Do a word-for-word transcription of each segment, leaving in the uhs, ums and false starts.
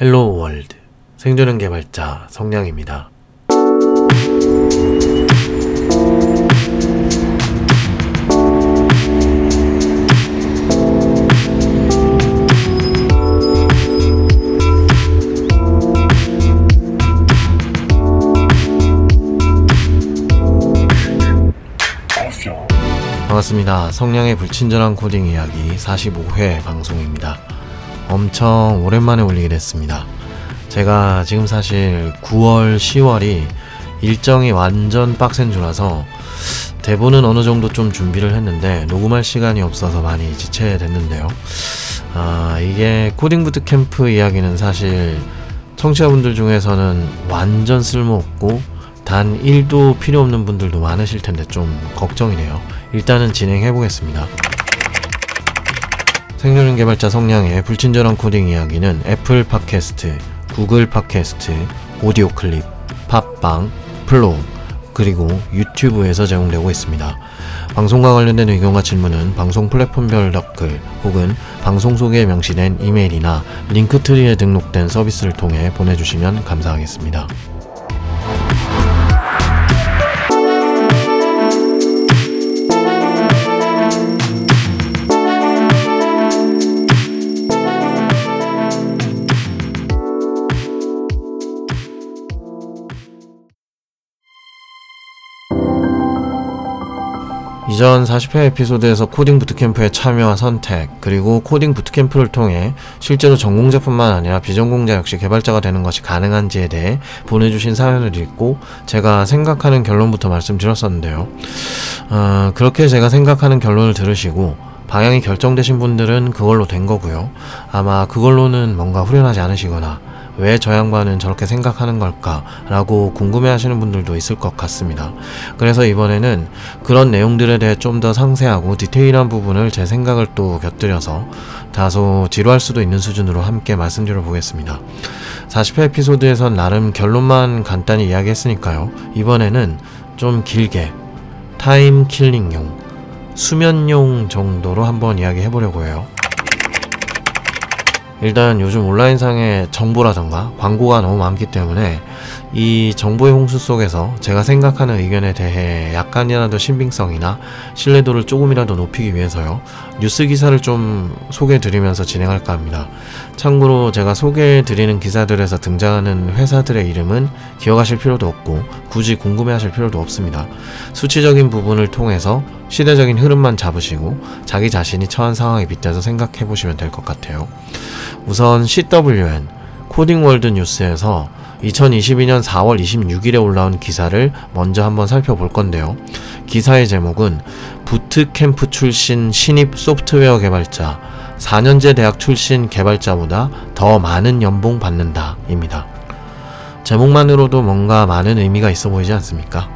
헬로우 월드 생존형 개발자 성량입니다. 반갑습니다. 성량의 불친절한 코딩 이야기 사십오 회 방송입니다. 엄청 오랜만에 올리게 됐습니다. 제가 지금 사실 구월, 시월이 일정이 완전 빡센 주라서 대본은 어느 정도 좀 준비를 했는데 녹음할 시간이 없어서 많이 지체됐는데요. 아, 이게 코딩 부트캠프 이야기는 사실 청취자분들 중에서는 완전 쓸모없고 단 일도 필요 없는 분들도 많으실 텐데 좀 걱정이네요. 일단은 진행해 보겠습니다. 생존형 개발자 성량의 불친절한 코딩 이야기는 애플 팟캐스트, 구글 팟캐스트, 오디오 클립, 팟빵, 플로우, 그리고 유튜브에서 제공되고 있습니다. 방송과 관련된 의견과 질문은 방송 플랫폼별 댓글 혹은 방송 소개에 명시된 이메일이나 링크트리에 등록된 서비스를 통해 보내주시면 감사하겠습니다. 이전 사십 회 에피소드에서 코딩 부트캠프의 참여와 선택, 그리고 코딩 부트캠프를 통해 실제로 전공자뿐만 아니라 비전공자 역시 개발자가 되는 것이 가능한지에 대해 보내주신 사연을 읽고 제가 생각하는 결론부터 말씀드렸었는데요. 어, 그렇게 제가 생각하는 결론을 들으시고 방향이 결정되신 분들은 그걸로 된 거고요. 아마 그걸로는 뭔가 후련하지 않으시거나 왜 저 양반은 저렇게 생각하는 걸까? 라고 궁금해하시는 분들도 있을 것 같습니다. 그래서 이번에는 그런 내용들에 대해 좀 더 상세하고 디테일한 부분을 제 생각을 또 곁들여서 다소 지루할 수도 있는 수준으로 함께 말씀드려 보겠습니다. 사십 회 에피소드에선 나름 결론만 간단히 이야기했으니까요. 이번에는 좀 길게 타임 킬링용, 수면용 정도로 한번 이야기해 보려고 해요. 일단 요즘 온라인상의 정보라던가 광고가 너무 많기 때문에 이 정보의 홍수 속에서 제가 생각하는 의견에 대해 약간이라도 신빙성이나 신뢰도를 조금이라도 높이기 위해서요. 뉴스 기사를 좀 소개해드리면서 진행할까 합니다. 참고로 제가 소개해드리는 기사들에서 등장하는 회사들의 이름은 기억하실 필요도 없고 굳이 궁금해하실 필요도 없습니다. 수치적인 부분을 통해서 시대적인 흐름만 잡으시고 자기 자신이 처한 상황에 빗대서 생각해보시면 될 것 같아요. 우선 씨더블유엔 코딩월드 뉴스에서 이천이십이년 사월 이십육일에 올라온 기사를 먼저 한번 살펴볼 건데요. 기사의 제목은 부트캠프 출신 신입 소프트웨어 개발자, 사 년제 대학 출신 개발자보다 더 많은 연봉 받는다 입니다. 제목만으로도 뭔가 많은 의미가 있어 보이지 않습니까?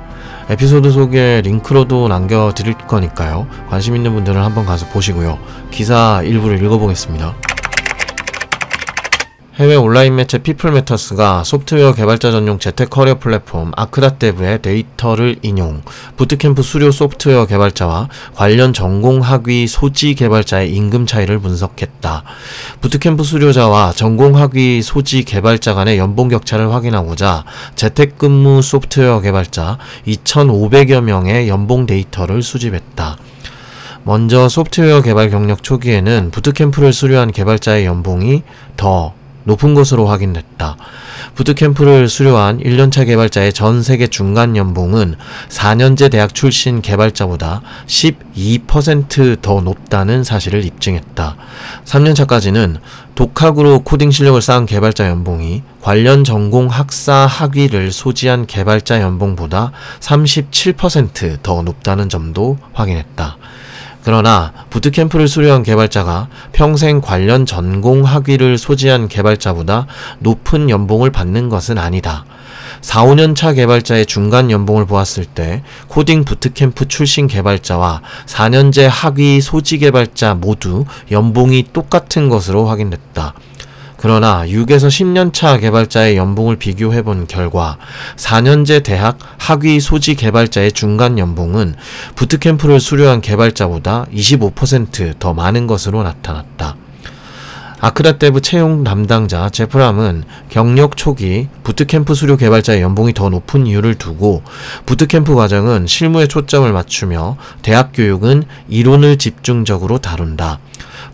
에피소드 소개 링크로도 남겨드릴 거니까요. 관심 있는 분들은 한번 가서 보시고요. 기사 일부를 읽어보겠습니다. 해외 온라인 매체 피플매터스가 소프트웨어 개발자 전용 재택 커리어 플랫폼 아크다데브의 데이터를 인용, 부트캠프 수료 소프트웨어 개발자와 관련 전공 학위 소지 개발자의 임금 차이를 분석했다. 부트캠프 수료자와 전공 학위 소지 개발자 간의 연봉 격차를 확인하고자 재택근무 소프트웨어 개발자 이천오백여 명의 연봉 데이터를 수집했다. 먼저 소프트웨어 개발 경력 초기에는 부트캠프를 수료한 개발자의 연봉이 더 높은 것으로 확인됐다. 부트캠프를 수료한 일 년차 개발자의 전 세계 중간 연봉은 사 년제 대학 출신 개발자보다 십이 퍼센트 더 높다는 사실을 입증했다. 삼 년차까지는 독학으로 코딩 실력을 쌓은 개발자 연봉이 관련 전공 학사 학위를 소지한 개발자 연봉보다 삼십칠 퍼센트 더 높다는 점도 확인했다. 그러나 부트캠프를 수료한 개발자가 평생 관련 전공 학위를 소지한 개발자보다 높은 연봉을 받는 것은 아니다. 사, 오년차 개발자의 중간 연봉을 보았을 때 코딩 부트캠프 출신 개발자와 사 년제 학위 소지 개발자 모두 연봉이 똑같은 것으로 확인됐다. 그러나 육에서 십년차 개발자의 연봉을 비교해본 결과 사 년제 대학 학위 소지 개발자의 중간 연봉은 부트캠프를 수료한 개발자보다 이십오 퍼센트 더 많은 것으로 나타났다. 아크다데브 채용 담당자 제프람은 경력 초기 부트캠프 수료 개발자의 연봉이 더 높은 이유를 두고 부트캠프 과정은 실무에 초점을 맞추며 대학 교육은 이론을 집중적으로 다룬다.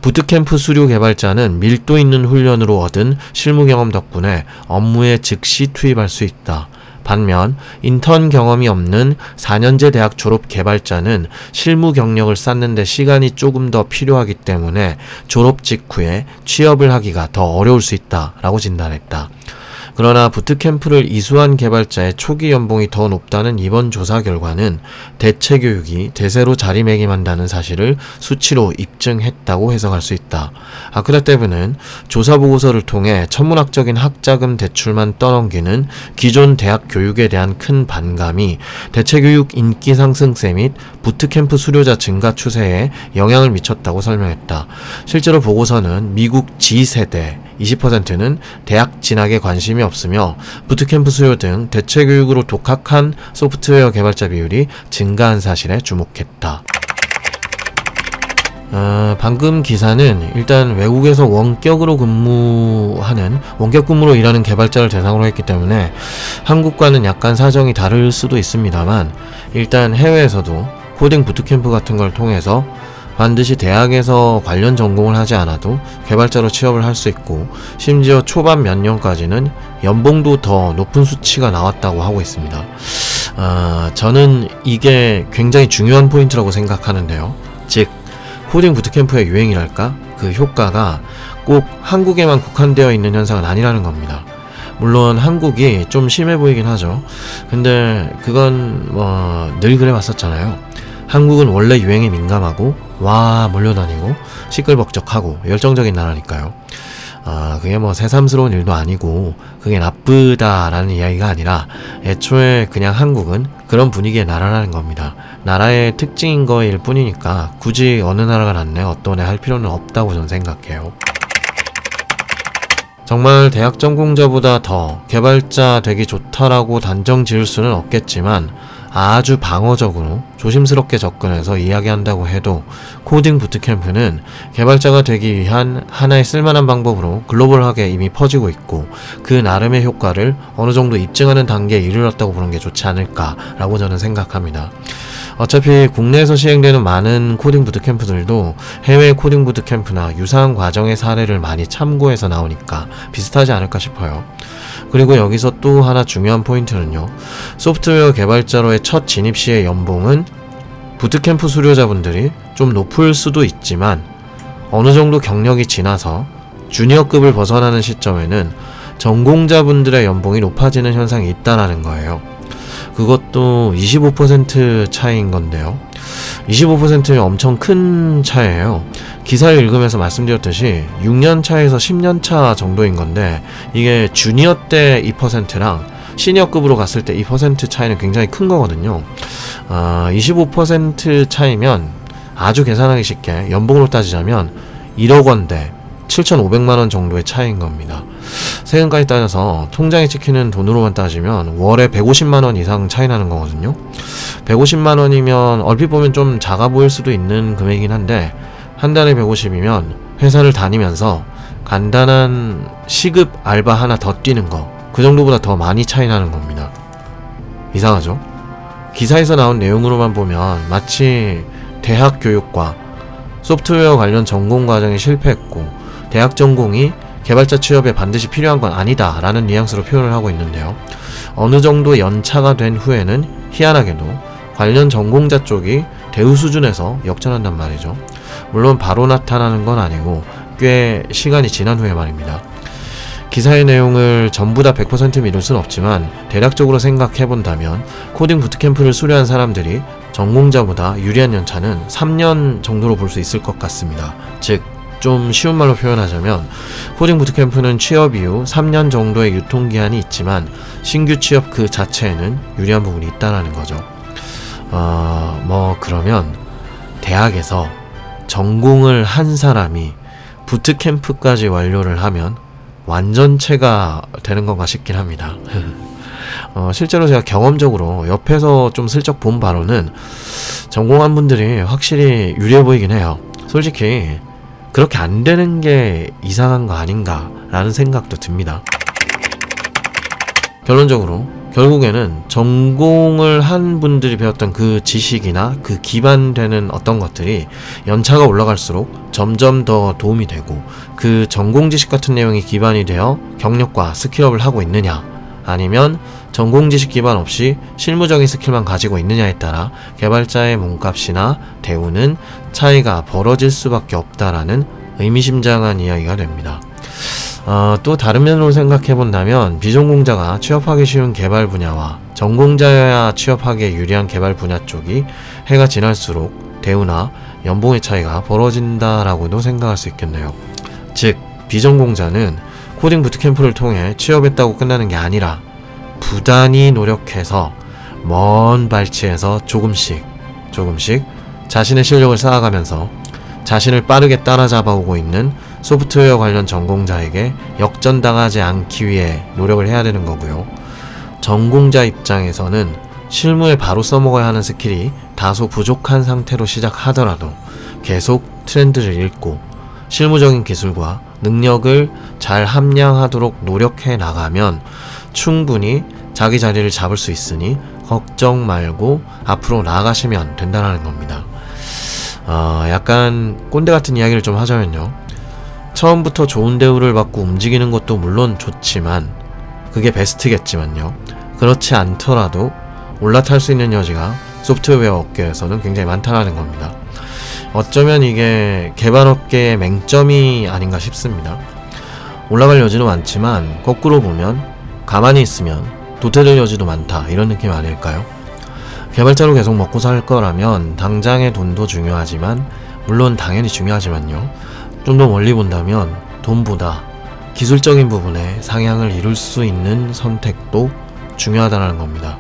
부트캠프 수료 개발자는 밀도 있는 훈련으로 얻은 실무 경험 덕분에 업무에 즉시 투입할 수 있다. 반면 인턴 경험이 없는 사 년제 대학 졸업 개발자는 실무 경력을 쌓는 데 시간이 조금 더 필요하기 때문에 졸업 직후에 취업을 하기가 더 어려울 수 있다라고 진단했다. 그러나 부트캠프를 이수한 개발자의 초기 연봉이 더 높다는 이번 조사 결과는 대체 교육이 대세로 자리매김한다는 사실을 수치로 입증했다고 해석할 수 있다. 아크다데브는 조사 보고서를 통해 천문학적인 학자금 대출만 떠넘기는 기존 대학 교육에 대한 큰 반감이 대체 교육 인기 상승세 및 부트캠프 수료자 증가 추세에 영향을 미쳤다고 설명했다. 실제로 보고서는 미국 지 세대 이십 퍼센트는 대학 진학에 관심이 없으며 부트캠프 수요 등 대체 교육으로 독학한 소프트웨어 개발자 비율이 증가한 사실에 주목했다. 어, 방금 기사는 일단 외국에서 원격으로 근무하는 원격 근무로 일하는 개발자를 대상으로 했기 때문에 한국과는 약간 사정이 다를 수도 있습니다만 일단 해외에서도 코딩 부트캠프 같은 걸 통해서 반드시 대학에서 관련 전공을 하지 않아도 개발자로 취업을 할 수 있고 심지어 초반 몇 년까지는 연봉도 더 높은 수치가 나왔다고 하고 있습니다. 아, 저는 이게 굉장히 중요한 포인트라고 생각하는데요. 즉 코딩 부트캠프의 유행이랄까? 그 효과가 꼭 한국에만 국한되어 있는 현상은 아니라는 겁니다. 물론 한국이 좀 심해 보이긴 하죠. 근데 그건 뭐 늘 그래 왔었잖아요. 한국은 원래 유행에 민감하고 와 몰려다니고 시끌벅적하고 열정적인 나라니까요. 아, 그게 뭐 새삼스러운 일도 아니고 그게 나쁘다라는 이야기가 아니라 애초에 그냥 한국은 그런 분위기의 나라라는 겁니다. 나라의 특징인 거일 뿐이니까 굳이 어느 나라가 낫네 어떠네 할 필요는 없다고 저는 생각해요. 정말 대학 전공자보다 더 개발자 되기 좋다라고 단정 지을 수는 없겠지만 아주 방어적으로 조심스럽게 접근해서 이야기한다고 해도 코딩 부트캠프는 개발자가 되기 위한 하나의 쓸만한 방법으로 글로벌하게 이미 퍼지고 있고 그 나름의 효과를 어느 정도 입증하는 단계에 이르렀다고 보는 게 좋지 않을까라고 저는 생각합니다. 어차피 국내에서 시행되는 많은 코딩 부트캠프들도 해외 코딩 부트캠프나 유사한 과정의 사례를 많이 참고해서 나오니까 비슷하지 않을까 싶어요. 그리고 여기서 또 하나 중요한 포인트는요. 소프트웨어 개발자로의 첫 진입 시의 연봉은 부트캠프 수료자분들이 좀 높을 수도 있지만 어느 정도 경력이 지나서 주니어급을 벗어나는 시점에는 전공자분들의 연봉이 높아지는 현상이 있다라는 거예요. 그것도 이십오 퍼센트 차이인 건데요. 이십오 퍼센트는 엄청 큰 차이예요. 기사를 읽으면서 말씀드렸듯이 육 년 차에서 십 년 차 정도인 건데 이게 주니어 때 이 퍼센트랑 시니어급으로 갔을 때 이 퍼센트 차이는 굉장히 큰 거거든요. 아, 이십오 퍼센트 차이면 아주 계산하기 쉽게 연봉으로 따지자면 일억 원 대 칠천오백만 원 정도의 차이인 겁니다. 세금까지 따져서 통장에 찍히는 돈으로만 따지면 월에 백오십만 원 이상 차이 나는 거거든요. 백오십만 원이면 얼핏 보면 좀 작아 보일 수도 있는 금액이긴 한데 한 달에 백오십이면 회사를 다니면서 간단한 시급 알바 하나 더 뛰는 거 그 정도보다 더 많이 차이 나는 겁니다. 이상하죠? 기사에서 나온 내용으로만 보면 마치 대학 교육과 소프트웨어 관련 전공 과정이 실패했고 대학 전공이 개발자 취업에 반드시 필요한 건 아니다 라는 뉘앙스로 표현을 하고 있는데요. 어느 정도 연차가 된 후에는 희한하게도 관련 전공자 쪽이 대우 수준에서 역전한단 말이죠. 물론 바로 나타나는 건 아니고 꽤 시간이 지난 후에 말입니다. 기사의 내용을 전부 다 백 퍼센트 믿을 순 없지만 대략적으로 생각해본다면 코딩 부트캠프를 수료한 사람들이 전공자보다 유리한 연차는 삼 년 정도로 볼 수 있을 것 같습니다. 즉 좀 쉬운 말로 표현하자면 코딩 부트캠프는 취업 이후 삼 년 정도의 유통기한이 있지만 신규 취업 그 자체에는 유리한 부분이 있다라는 거죠. 어, 뭐 그러면 대학에서 전공을 한 사람이 부트캠프까지 완료를 하면 완전체가 되는 건가 싶긴 합니다. 어, 실제로 제가 경험적으로 옆에서 좀 슬쩍 본 바로는 전공한 분들이 확실히 유리해 보이긴 해요. 솔직히 그렇게 안 되는 게 이상한 거 아닌가 라는 생각도 듭니다. 결론적으로 결국에는 전공을 한 분들이 배웠던 그 지식이나 그 기반되는 어떤 것들이 연차가 올라갈수록 점점 더 도움이 되고, 그 전공 지식 같은 내용이 기반이 되어 경력과 스킬업을 하고 있느냐, 아니면 전공 지식 기반 없이 실무적인 스킬만 가지고 있느냐에 따라 개발자의 몸값이나 대우는 차이가 벌어질 수밖에 없다라는 의미심장한 이야기가 됩니다. 어, 또 다른 면으로 생각해본다면, 비전공자가 취업하기 쉬운 개발 분야와 전공자여야 취업하기에 유리한 개발 분야 쪽이 해가 지날수록 대우나 연봉의 차이가 벌어진다라고도 생각할 수 있겠네요. 즉, 비전공자는 코딩 부트캠프를 통해 취업했다고 끝나는 게 아니라 부단히 노력해서 먼 발치에서 조금씩 조금씩 자신의 실력을 쌓아가면서 자신을 빠르게 따라잡아오고 있는 소프트웨어 관련 전공자에게 역전당하지 않기 위해 노력을 해야 되는 거고요. 전공자 입장에서는 실무에 바로 써먹어야 하는 스킬이 다소 부족한 상태로 시작하더라도 계속 트렌드를 읽고 실무적인 기술과 능력을 잘 함양하도록 노력해 나가면 충분히 자기 자리를 잡을 수 있으니 걱정 말고 앞으로 나아가시면 된다는 겁니다. 어, 약간 꼰대 같은 이야기를 좀 하자면요, 처음부터 좋은 대우를 받고 움직이는 것도 물론 좋지만 그게 베스트겠지만요, 그렇지 않더라도 올라탈 수 있는 여지가 소프트웨어 업계에서는 굉장히 많다는 겁니다. 어쩌면 이게 개발업계의 맹점이 아닌가 싶습니다. 올라갈 여지도 많지만 거꾸로 보면 가만히 있으면 도태될 여지도 많다, 이런 느낌 아닐까요? 개발자로 계속 먹고 살 거라면 당장의 돈도 중요하지만, 물론 당연히 중요하지만요, 좀 더 멀리 본다면 돈보다 기술적인 부분에 상향을 이룰 수 있는 선택도 중요하다는 겁니다.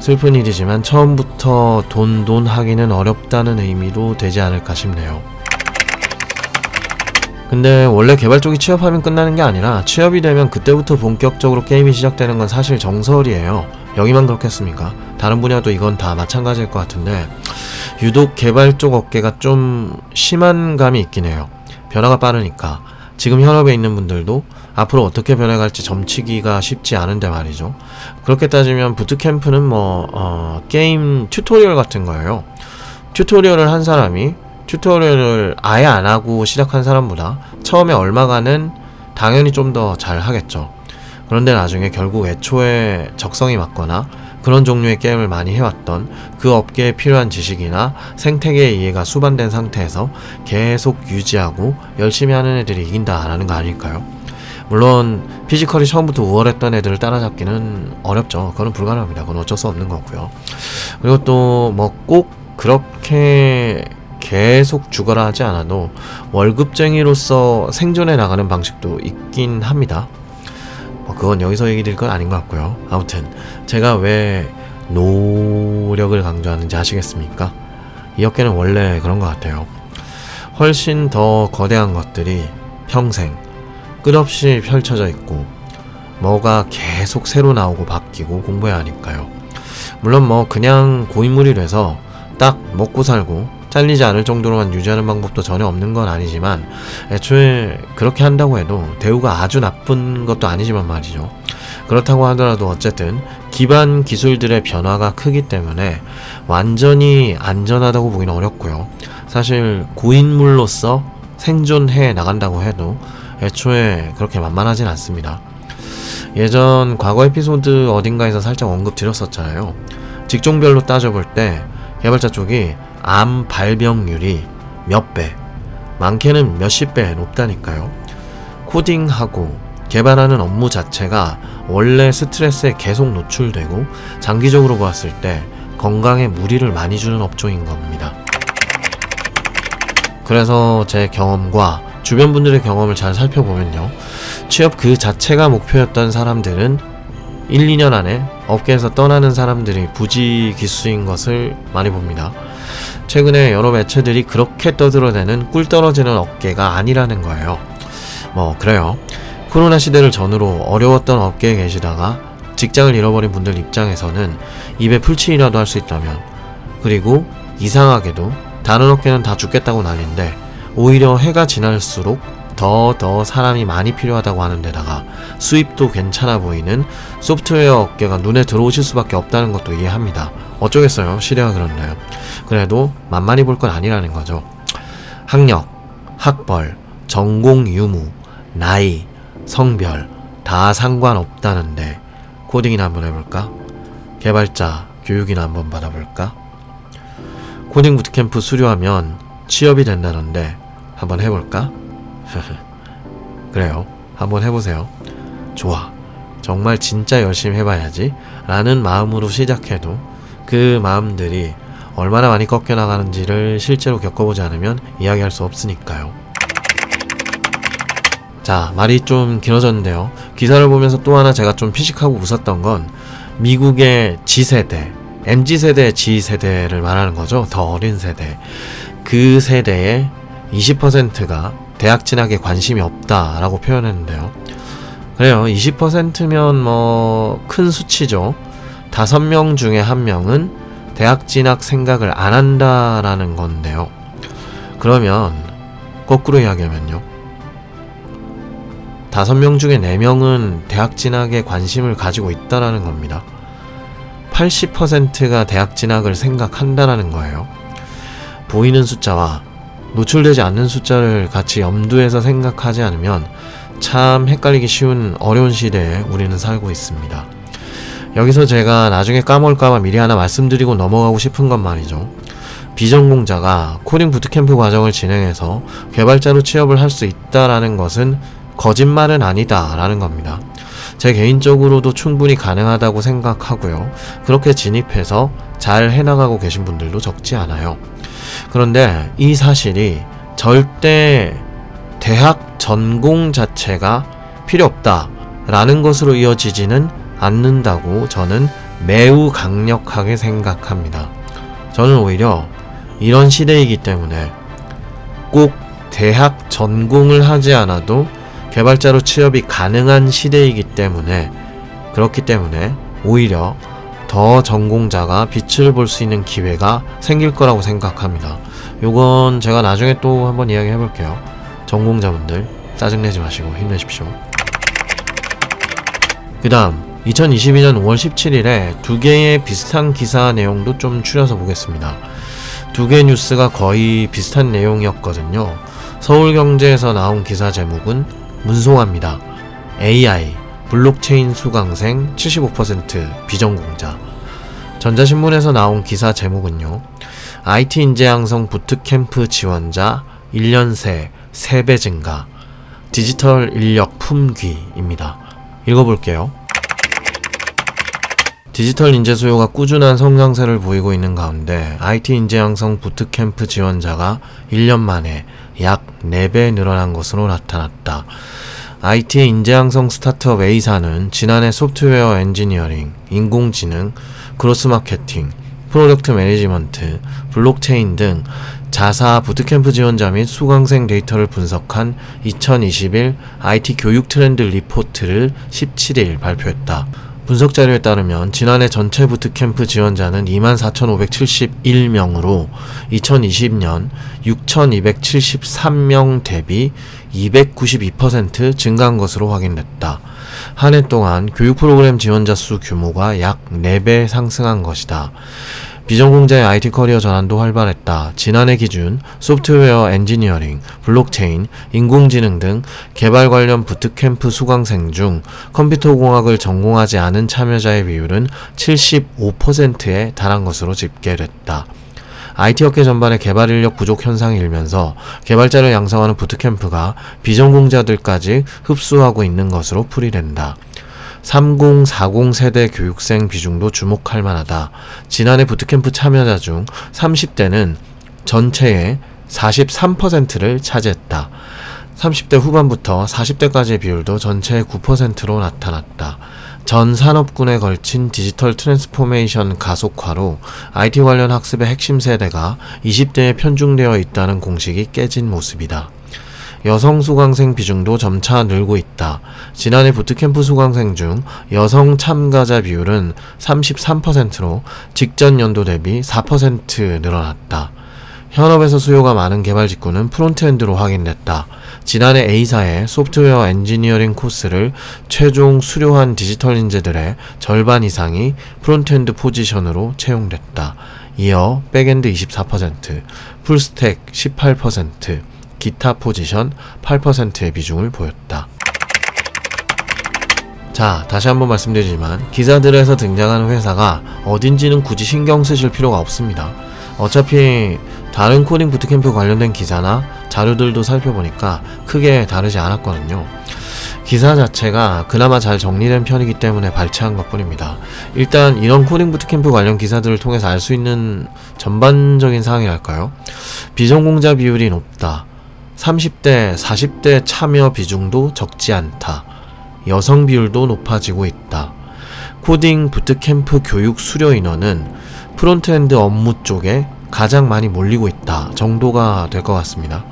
슬픈 일이지만 처음부터 돈 돈 하기는 어렵다는 의미로 되지 않을까 싶네요. 근데 원래 개발 쪽이 취업하면 끝나는 게 아니라 취업이 되면 그때부터 본격적으로 게임이 시작되는 건 사실 정설이에요. 여기만 그렇겠습니까? 다른 분야도 이건 다 마찬가지일 것 같은데 유독 개발 쪽 어깨가 좀 심한 감이 있긴 해요. 변화가 빠르니까 지금 현업에 있는 분들도 앞으로 어떻게 변해갈지 점치기가 쉽지 않은데 말이죠. 그렇게 따지면 부트캠프는 뭐 어, 게임 튜토리얼 같은 거예요. 튜토리얼을 한 사람이 튜토리얼을 아예 안 하고 시작한 사람보다 처음에 얼마간은 당연히 좀 더 잘 하겠죠. 그런데 나중에 결국 애초에 적성이 맞거나 그런 종류의 게임을 많이 해왔던 그 업계에 필요한 지식이나 생태계의 이해가 수반된 상태에서 계속 유지하고 열심히 하는 애들이 이긴다라는 거 아닐까요? 물론 피지컬이 처음부터 우월했던 애들을 따라잡기는 어렵죠. 그건 불가능합니다. 그건 어쩔 수 없는 거고요. 그리고 또 뭐 꼭 그렇게 계속 죽어라 하지 않아도 월급쟁이로서 생존해 나가는 방식도 있긴 합니다. 그건 여기서 얘기 드릴 건 아닌 것 같고요. 아무튼 제가 왜 노력을 강조하는지 아시겠습니까? 이 업계는 원래 그런 것 같아요. 훨씬 더 거대한 것들이 평생 끝없이 펼쳐져 있고 뭐가 계속 새로 나오고 바뀌고 공부해야 하니까요. 물론 뭐 그냥 고인물이 돼서 딱 먹고 살고 잘리지 않을 정도로만 유지하는 방법도 전혀 없는 건 아니지만, 애초에 그렇게 한다고 해도 대우가 아주 나쁜 것도 아니지만 말이죠. 그렇다고 하더라도 어쨌든 기반 기술들의 변화가 크기 때문에 완전히 안전하다고 보기는 어렵고요. 사실 고인물로서 생존해 나간다고 해도 애초에 그렇게 만만하진 않습니다. 예전 과거 에피소드 어딘가에서 살짝 언급드렸었잖아요. 직종별로 따져볼 때 개발자 쪽이 암 발병률이 몇 배, 많게는 몇십 배 높다니까요. 코딩하고 개발하는 업무 자체가 원래 스트레스에 계속 노출되고 장기적으로 보았을 때 건강에 무리를 많이 주는 업종인 겁니다. 그래서 제 경험과 주변 분들의 경험을 잘 살펴보면요, 취업 그 자체가 목표였던 사람들은 일, 이 년 안에 업계에서 떠나는 사람들이 부지기수인 것을 많이 봅니다. 최근에 여러 매체들이 그렇게 떠들어대는 꿀 떨어지는 업계가 아니라는 거예요. 뭐 그래요. 코로나 시대를 전후로 어려웠던 업계에 계시다가 직장을 잃어버린 분들 입장에서는 입에 풀칠이라도 할 수 있다면, 그리고 이상하게도 다른 업계는 다 죽겠다고 난린데 오히려 해가 지날수록 더 더 사람이 많이 필요하다고 하는 데다가 수입도 괜찮아 보이는 소프트웨어 업계가 눈에 들어오실 수밖에 없다는 것도 이해합니다. 어쩌겠어요, 시대가 그렇네요. 그래도 만만히 볼 건 아니라는 거죠. 학력, 학벌, 전공 유무, 나이, 성별 다 상관없다는데 코딩이나 한번 해볼까? 개발자 교육이나 한번 받아볼까? 코딩 부트캠프 수료하면 취업이 된다는데 한번 해볼까? 그래요, 한번 해보세요. 좋아, 정말 진짜 열심히 해봐야지 라는 마음으로 시작해도 그 마음들이 얼마나 많이 꺾여나가는지를 실제로 겪어보지 않으면 이야기할 수 없으니까요. 자, 말이 좀 길어졌는데요. 기사를 보면서 또 하나 제가 좀 피식하고 웃었던 건 미국의 Z세대, 엠지세대, G세대를 말하는 거죠. 더 어린 세대. 그 세대의 이십 퍼센트가 대학 진학에 관심이 없다라고 표현했는데요. 그래요, 이십 퍼센트면 뭐 큰 수치죠. 다섯 명 중에 한 명은 대학 진학 생각을 안 한다라는 건데요. 그러면 거꾸로 이야기하면요, 다섯 명 중에 네 명은 대학 진학에 관심을 가지고 있다라는 겁니다. 팔십 퍼센트가 대학 진학을 생각한다라는 거예요. 보이는 숫자와 노출되지 않는 숫자를 같이 염두에서 생각하지 않으면 참 헷갈리기 쉬운 어려운 시대에 우리는 살고 있습니다. 여기서 제가 나중에 까먹을까봐 미리 하나 말씀드리고 넘어가고 싶은 건 말이죠. 비전공자가 코딩 부트캠프 과정을 진행해서 개발자로 취업을 할 수 있다라는 것은 거짓말은 아니다라는 겁니다. 제 개인적으로도 충분히 가능하다고 생각하고요. 그렇게 진입해서 잘 해나가고 계신 분들도 적지 않아요. 그런데 이 사실이 절대 대학 전공 자체가 필요 없다라는 것으로 이어지지는 않는다고 저는 매우 강력하게 생각합니다. 저는 오히려 이런 시대이기 때문에 꼭 대학 전공을 하지 않아도 개발자로 취업이 가능한 시대이기 때문에, 그렇기 때문에 오히려 더 전공자가 빛을 볼 수 있는 기회가 생길 거라고 생각합니다. 요건 제가 나중에 또 한번 이야기 해볼게요. 전공자분들 짜증내지 마시고 힘내십시오. 그 다음 이천이십이년 오월 십칠일에 두 개의 비슷한 기사 내용도 좀 추려서 보겠습니다. 두 개의 뉴스가 거의 비슷한 내용이었거든요. 서울경제에서 나온 기사 제목은 문송합니다. 에이아이 블록체인 수강생 칠십오 퍼센트 비전공자. 전자신문에서 나온 기사 제목은요, 아이티 인재 양성 부트캠프 지원자 일 년 새 세 배 증가, 디지털 인력 품귀입니다. 읽어볼게요. 디지털 인재 수요가 꾸준한 성장세를 보이고 있는 가운데 아이티 인재 양성 부트캠프 지원자가 일 년 만에 약 네 배 늘어난 것으로 나타났다. 아이티 인재 양성 스타트업 A사는 지난해 소프트웨어 엔지니어링, 인공지능, 크로스 마케팅, 프로덕트 매니지먼트, 블록체인 등 자사 부트캠프 지원자 및 수강생 데이터를 분석한 이천이십일 아이티 교육 트렌드 리포트를 십칠일 발표했다. 분석 자료에 따르면 지난해 전체 부트캠프 지원자는 이만 사천오백칠십일 명으로 이천이십년 육천이백칠십삼 명 대비 이백구십이 퍼센트 증가한 것으로 확인됐다. 한 해 동안 교육 프로그램 지원자 수 규모가 약 네 배 상승한 것이다. 비전공자의 아이티 커리어 전환도 활발했다. 지난해 기준 소프트웨어 엔지니어링, 블록체인, 인공지능 등 개발 관련 부트캠프 수강생 중 컴퓨터공학을 전공하지 않은 참여자의 비율은 칠십오 퍼센트에 달한 것으로 집계됐다. 아이티 업계 전반의 개발 인력 부족 현상이 일면서 개발자를 양성하는 부트캠프가 비전공자들까지 흡수하고 있는 것으로 풀이된다. 삼십 사십 세대 교육생 비중도 주목할 만하다. 지난해 부트캠프 참여자 중 삼십 대는 전체의 사십삼 퍼센트를 차지했다. 삼십 대 후반부터 사십 대까지의 비율도 전체의 구 퍼센트로 나타났다. 전 산업군에 걸친 디지털 트랜스포메이션 가속화로 아이티 관련 학습의 핵심 세대가 이십 대에 편중되어 있다는 공식이 깨진 모습이다. 여성 수강생 비중도 점차 늘고 있다. 지난해 부트캠프 수강생 중 여성 참가자 비율은 삼십삼 퍼센트로 직전 연도 대비 사 퍼센트 늘어났다. 현업에서 수요가 많은 개발 직군은 프론트엔드로 확인됐다. 지난해 A사의 소프트웨어 엔지니어링 코스를 최종 수료한 디지털 인재들의 절반 이상이 프론트엔드 포지션으로 채용됐다. 이어 백엔드 이십사 퍼센트, 풀스택 십팔 퍼센트, 기타 포지션 팔 퍼센트의 비중을 보였다. 자, 다시 한번 말씀드리지만 기사들에서 등장하는 회사가 어딘지는 굳이 신경 쓰실 필요가 없습니다. 어차피 다른 코딩 부트캠프 관련된 기사나 자료들도 살펴보니까 크게 다르지 않았거든요. 기사 자체가 그나마 잘 정리된 편이기 때문에 발췌한 것 뿐입니다. 일단 이런 코딩 부트캠프 관련 기사들을 통해서 알 수 있는 전반적인 사항이랄까요? 비전공자 비율이 높다. 삼십 대, 사십 대 참여 비중도 적지 않다. 여성 비율도 높아지고 있다. 코딩 부트캠프 교육 수료 인원은 프론트엔드 업무 쪽에 가장 많이 몰리고 있다 정도가 될 것 같습니다.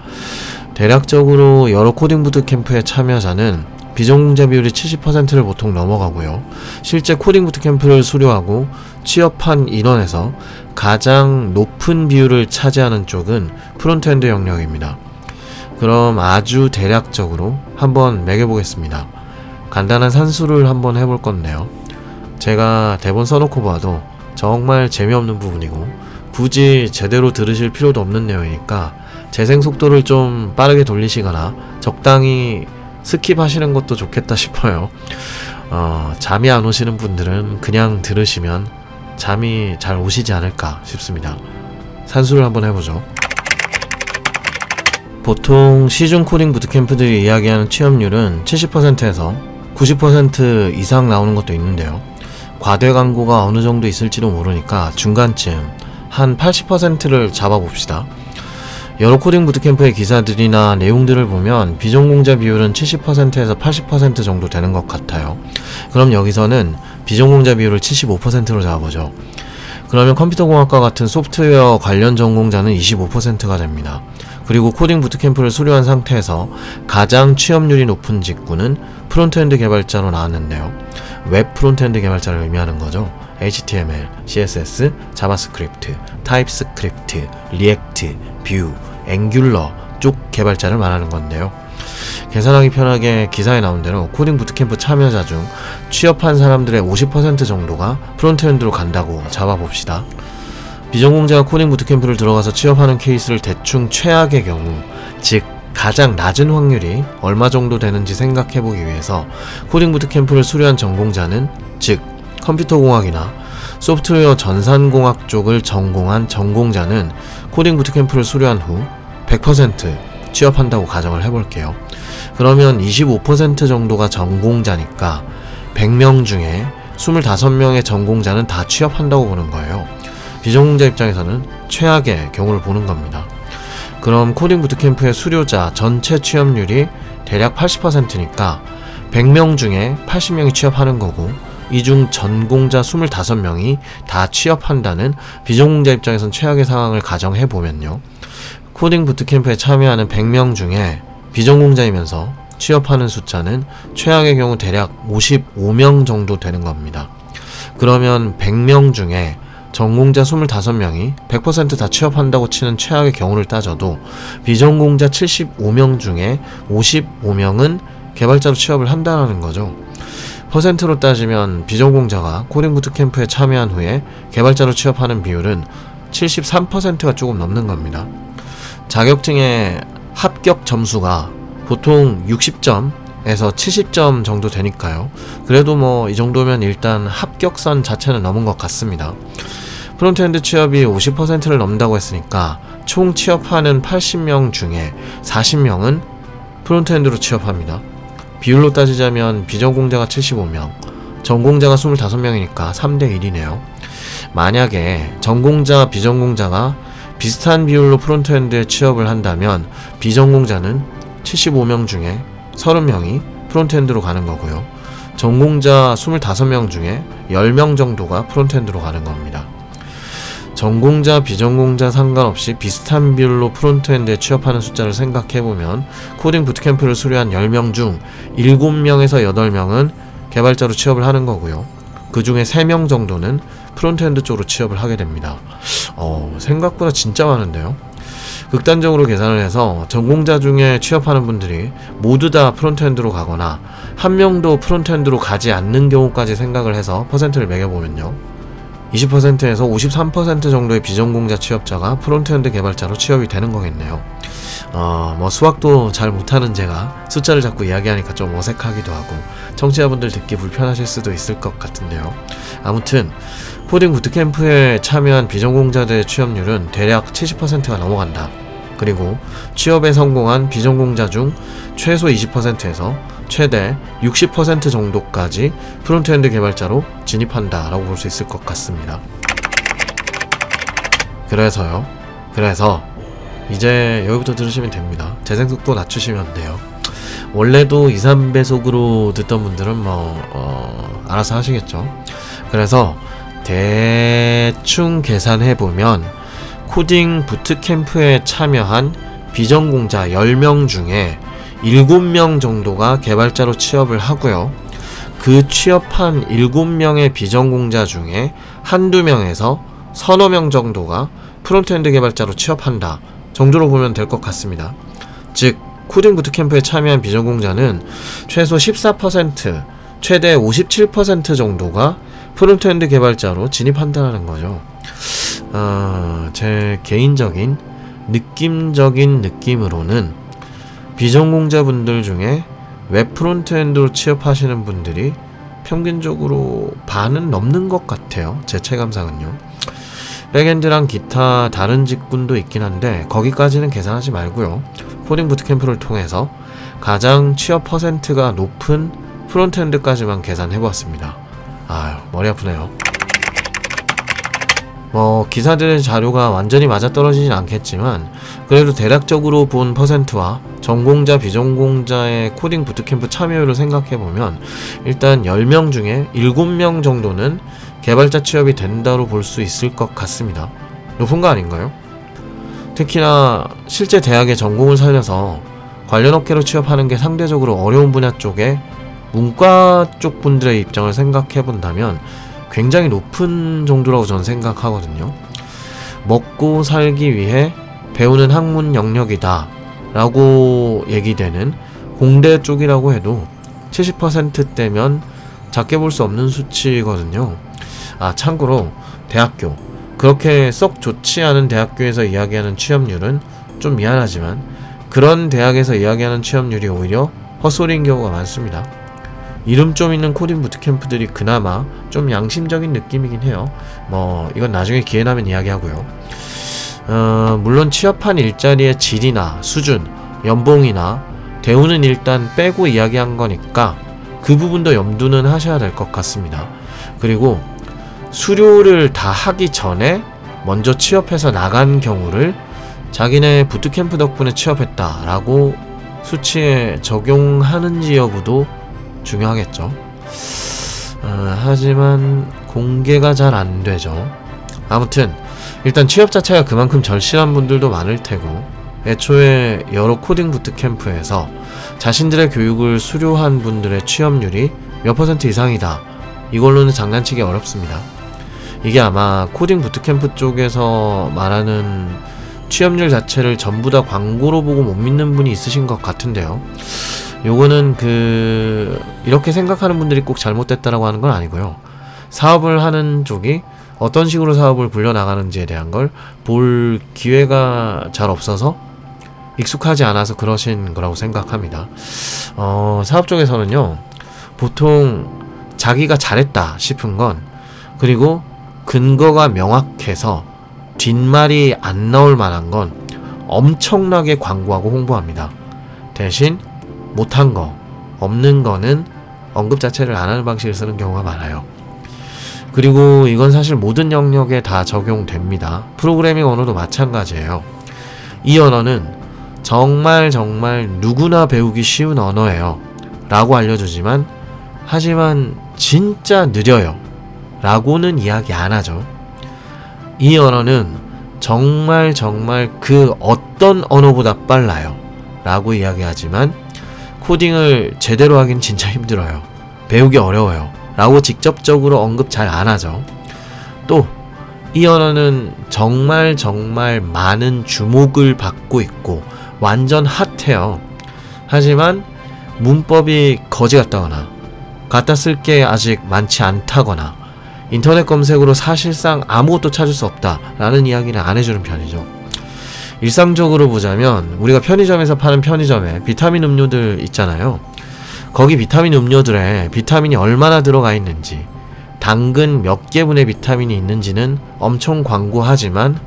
대략적으로 여러 코딩 부트캠프의 참여자는 비전공자 비율이 칠십 퍼센트를 보통 넘어가고요. 실제 코딩 부트캠프를 수료하고 취업한 인원에서 가장 높은 비율을 차지하는 쪽은 프론트엔드 영역입니다. 그럼 아주 대략적으로 한번 매겨보겠습니다. 간단한 산수를 한번 해볼 건데요. 제가 대본 써놓고 봐도 정말 재미없는 부분이고 굳이 제대로 들으실 필요도 없는 내용이니까 재생 속도를 좀 빠르게 돌리시거나 적당히 스킵하시는 것도 좋겠다 싶어요. 어, 잠이 안 오시는 분들은 그냥 들으시면 잠이 잘 오시지 않을까 싶습니다. 산수를 한번 해보죠. 보통 시중 코딩 부트캠프들이 이야기하는 취업률은 칠십 퍼센트에서 구십 퍼센트 이상 나오는 것도 있는데요. 과대 광고가 어느 정도 있을지도 모르니까 중간쯤 한 팔십 퍼센트를 잡아봅시다. 여러 코딩 부트캠프의 기사들이나 내용들을 보면 비전공자 비율은 칠십 퍼센트에서 팔십 퍼센트 정도 되는 것 같아요. 그럼 여기서는 비전공자 비율을 칠십오 퍼센트로 잡아보죠. 그러면 컴퓨터공학과 같은 소프트웨어 관련 전공자는 이십오 퍼센트가 됩니다. 그리고 코딩 부트캠프를 수료한 상태에서 가장 취업률이 높은 직군은 프론트엔드 개발자로 나왔는데요. 웹 프론트엔드 개발자를 의미하는 거죠. 에이치티엠엘, 씨에스에스, 자바스크립트, 타입스크립트, 리액트, 뷰, 앵귤러 쪽 개발자를 말하는 건데요. 계산하기 편하게 기사에 나온 대로 코딩 부트캠프 참여자 중 취업한 사람들의 오십 퍼센트 정도가 프론트엔드로 간다고 잡아봅시다. 비전공자가 코딩 부트캠프를 들어가서 취업하는 케이스를 대충 최악의 경우, 즉 가장 낮은 확률이 얼마 정도 되는지 생각해보기 위해서 코딩 부트캠프를 수료한 전공자는, 즉 컴퓨터공학이나 소프트웨어 전산공학 쪽을 전공한 전공자는 코딩 부트캠프를 수료한 후 백 퍼센트 취업한다고 가정을 해볼게요. 그러면 이십오 퍼센트 정도가 전공자니까 백 명 중에 이십오 명의 전공자는 다 취업한다고 보는 거예요. 비전공자 입장에서는 최악의 경우를 보는 겁니다. 그럼 코딩 부트캠프의 수료자 전체 취업률이 대략 팔십 퍼센트니까 백 명 중에 팔십 명이 취업하는 거고 이 중 전공자 이십오 명이 다 취업한다는 비전공자 입장에선 최악의 상황을 가정해보면요. 코딩 부트캠프에 참여하는 백 명 중에 비전공자이면서 취업하는 숫자는 최악의 경우 대략 오십오 명 정도 되는 겁니다. 그러면 백 명 중에 전공자 이십오 명이 백 퍼센트 다 취업한다고 치는 최악의 경우를 따져도 비전공자 칠십오 명 중에 오십오 명은 개발자로 취업을 한다는 거죠. 퍼센트로 따지면 비전공자가 코딩 부트캠프에 참여한 후에 개발자로 취업하는 비율은 칠십삼 퍼센트가 조금 넘는 겁니다. 자격증의 합격 점수가 보통 육십 점 에서 칠십 점 정도 되니까요. 그래도 뭐 이 정도면 일단 합격선 자체는 넘은 것 같습니다. 프론트엔드 취업이 오십 퍼센트를 넘는다고 했으니까 총 취업하는 팔십 명 중에 사십 명은 프론트엔드로 취업합니다. 비율로 따지자면 비전공자가 칠십오 명, 전공자가 이십오 명이니까 삼 대 일이네요. 만약에 전공자, 비전공자가 비슷한 비율로 프론트엔드에 취업을 한다면 비전공자는 칠십오 명 중에 삼십 명이 프론트엔드로 가는 거고요. 전공자 이십오 명 중에 십 명 정도가 프론트엔드로 가는 겁니다. 전공자, 비전공자 상관없이 비슷한 비율로 프론트엔드에 취업하는 숫자를 생각해보면 코딩 부트캠프를 수료한 십 명 중 일곱 명에서 여덟 명은 개발자로 취업을 하는 거고요. 그 중에 세 명 정도는 프론트엔드 쪽으로 취업을 하게 됩니다. 어, 생각보다 진짜 많은데요. 극단적으로 계산을 해서 전공자 중에 취업하는 분들이 모두 다 프론트엔드로 가거나 한 명도 프론트엔드로 가지 않는 경우까지 생각을 해서 퍼센트를 매겨보면요, 이십 퍼센트에서 오십삼 퍼센트 정도의 비전공자 취업자가 프론트엔드 개발자로 취업이 되는 거겠네요. 어, 뭐 수학도 잘 못하는 제가 숫자를 자꾸 이야기하니까 좀 어색하기도 하고 청취자분들 듣기 불편하실 수도 있을 것 같은데요. 아무튼 코딩 부트캠프에 참여한 비전공자들의 취업률은 대략 칠십 퍼센트가 넘어간다. 그리고 취업에 성공한 비전공자 중 최소 이십 퍼센트에서 최대 육십 퍼센트 정도까지 프론트엔드 개발자로 진입한다라고 볼 수 있을 것 같습니다. 그래서요. 그래서 이제 여기부터 들으시면 됩니다. 재생속도 낮추시면 돼요. 원래도 이, 삼 배속으로 듣던 분들은 뭐 어, 알아서 하시겠죠. 그래서 대충 계산해보면 코딩 부트캠프에 참여한 비전공자 열 명 중에 일곱 명 정도가 개발자로 취업을 하고요, 그 취업한 일곱 명의 비전공자 중에 한두 명에서 서너 명 정도가 프론트엔드 개발자로 취업한다 정도로 보면 될 것 같습니다. 즉 코딩 부트캠프에 참여한 비전공자는 최소 십사 퍼센트, 최대 오십칠 퍼센트 정도가 프론트엔드 개발자로 진입한다는 거죠. 어, 제 개인적인 느낌적인 느낌으로는 비전공자분들 중에 웹 프론트엔드로 취업하시는 분들이 평균적으로 반은 넘는 것 같아요. 제 체감상은요. 백엔드랑 기타 다른 직군도 있긴 한데 거기까지는 계산하지 말고요, 코딩 부트캠프를 통해서 가장 취업 퍼센트가 높은 프론트엔드까지만 계산해보았습니다. 아유, 머리 아프네요. 뭐 기사들의 자료가 완전히 맞아떨어지진 않겠지만 그래도 대략적으로 본 퍼센트와 전공자 비전공자의 코딩 부트캠프 참여율을 생각해보면 일단 열 명 중에 일곱 명 정도는 개발자 취업이 된다로 볼 수 있을 것 같습니다. 높은 거 아닌가요? 특히나 실제 대학의 전공을 살려서 관련 업계로 취업하는 게 상대적으로 어려운 분야 쪽에 문과 쪽 분들의 입장을 생각해본다면 굉장히 높은 정도라고 저는 생각하거든요. 먹고 살기 위해 배우는 학문 영역이다 라고 얘기되는 공대 쪽이라고 해도 칠십 퍼센트대면 작게 볼 수 없는 수치거든요. 아, 참고로 대학교, 그렇게 썩 좋지 않은 대학교에서 이야기하는 취업률은 좀 미안하지만 그런 대학에서 이야기하는 취업률이 오히려 헛소리인 경우가 많습니다. 이름 좀 있는 코딩 부트캠프들이 그나마 좀 양심적인 느낌이긴 해요. 뭐 이건 나중에 기회 나면 이야기하고요. 어, 물론 취업한 일자리의 질이나 수준, 연봉이나 대우는 일단 빼고 이야기한 거니까 그 부분도 염두는 하셔야 될 것 같습니다. 그리고 수료를 다 하기 전에 먼저 취업해서 나간 경우를 자기네 부트캠프 덕분에 취업했다라고 수치에 적용하는지 여부도 중요하겠죠. 어, 하지만 공개가 잘 안되죠. 아무튼 일단 취업 자체가 그만큼 절실한 분들도 많을 테고 애초에 여러 코딩 부트캠프에서 자신들의 교육을 수료한 분들의 취업률이 몇 퍼센트 이상이다, 이걸로는 장난치기 어렵습니다. 이게 아마 코딩 부트캠프 쪽에서 말하는 취업률 자체를 전부 다 광고로 보고 못 믿는 분이 있으신 것 같은데요. 요거는 그 이렇게 생각하는 분들이 꼭 잘못됐다라고 하는 건 아니고요, 사업을 하는 쪽이 어떤 식으로 사업을 불려나가는지에 대한 걸 볼 기회가 잘 없어서 익숙하지 않아서 그러신 거라고 생각합니다. 어, 사업 쪽에서는요 보통 자기가 잘했다 싶은 건, 그리고 근거가 명확해서 뒷말이 안 나올 만한 건 엄청나게 광고하고 홍보합니다. 대신 못한 거, 없는 거는 언급 자체를 안 하는 방식을 쓰는 경우가 많아요. 그리고 이건 사실 모든 영역에 다 적용됩니다. 프로그래밍 언어도 마찬가지예요. 이 언어는 정말 정말 누구나 배우기 쉬운 언어예요 라고 알려주지만, 하지만 진짜 느려요 라고는 이야기 안 하죠. 이 언어는 정말 정말 그 어떤 언어보다 빨라요 라고 이야기하지만 코딩을 제대로 하긴 진짜 힘들어요, 배우기 어려워요 라고 직접적으로 언급 잘 안하죠. 또 이 언어는 정말 정말 많은 주목을 받고 있고 완전 핫해요. 하지만 문법이 거지 같다거나 갖다 쓸 게 아직 많지 않다거나 인터넷 검색으로 사실상 아무것도 찾을 수 없다라는 이야기는 안 해주는 편이죠. 일상적으로 보자면 우리가 편의점에서 파는 편의점에 비타민 음료들 있잖아요. 거기 비타민 음료들에 비타민이 얼마나 들어가 있는지, 당근 몇 개분의 비타민이 있는지는 엄청 광고하지만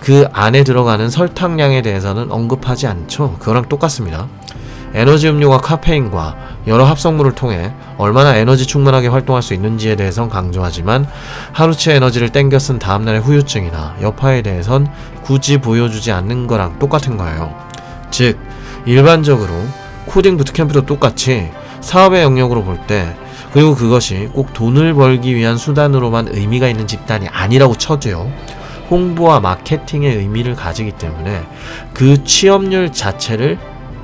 그 안에 들어가는 설탕량에 대해서는 언급하지 않죠. 그거랑 똑같습니다. 에너지 음료가 카페인과 여러 합성물을 통해 얼마나 에너지 충만하게 활동할 수 있는지에 대해선 강조하지만 하루치 에너지를 땡겨 쓴 다음날의 후유증이나 여파에 대해선 굳이 보여주지 않는 거랑 똑같은 거예요. 즉, 일반적으로 코딩 부트캠프도 똑같이 사업의 영역으로 볼 때, 그리고 그것이 꼭 돈을 벌기 위한 수단으로만 의미가 있는 집단이 아니라고 쳐줘요. 홍보와 마케팅의 의미를 가지기 때문에 그 취업률 자체를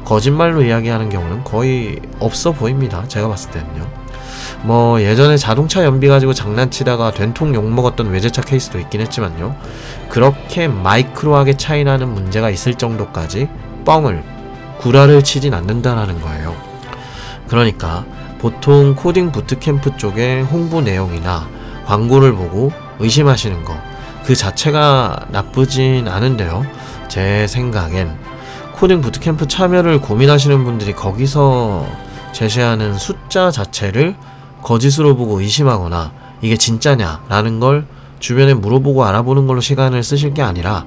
거짓말로 이야기하는 경우는 거의 없어 보입니다. 제가 봤을 때는요. 뭐 예전에 자동차 연비 가지고 장난치다가 된통 욕먹었던 외제차 케이스도 있긴 했지만요. 그렇게 마이크로하게 차이나는 문제가 있을 정도까지 뻥을, 구라를 치진 않는다라는 거예요. 그러니까 보통 코딩 부트캠프 쪽에 홍보 내용이나 광고를 보고 의심하시는 거 그 자체가 나쁘진 않은데요. 제 생각엔 코딩 부트캠프 참여를 고민하시는 분들이 거기서 제시하는 숫자 자체를 거짓으로 보고 의심하거나 이게 진짜냐라는 걸 주변에 물어보고 알아보는 걸로 시간을 쓰실 게 아니라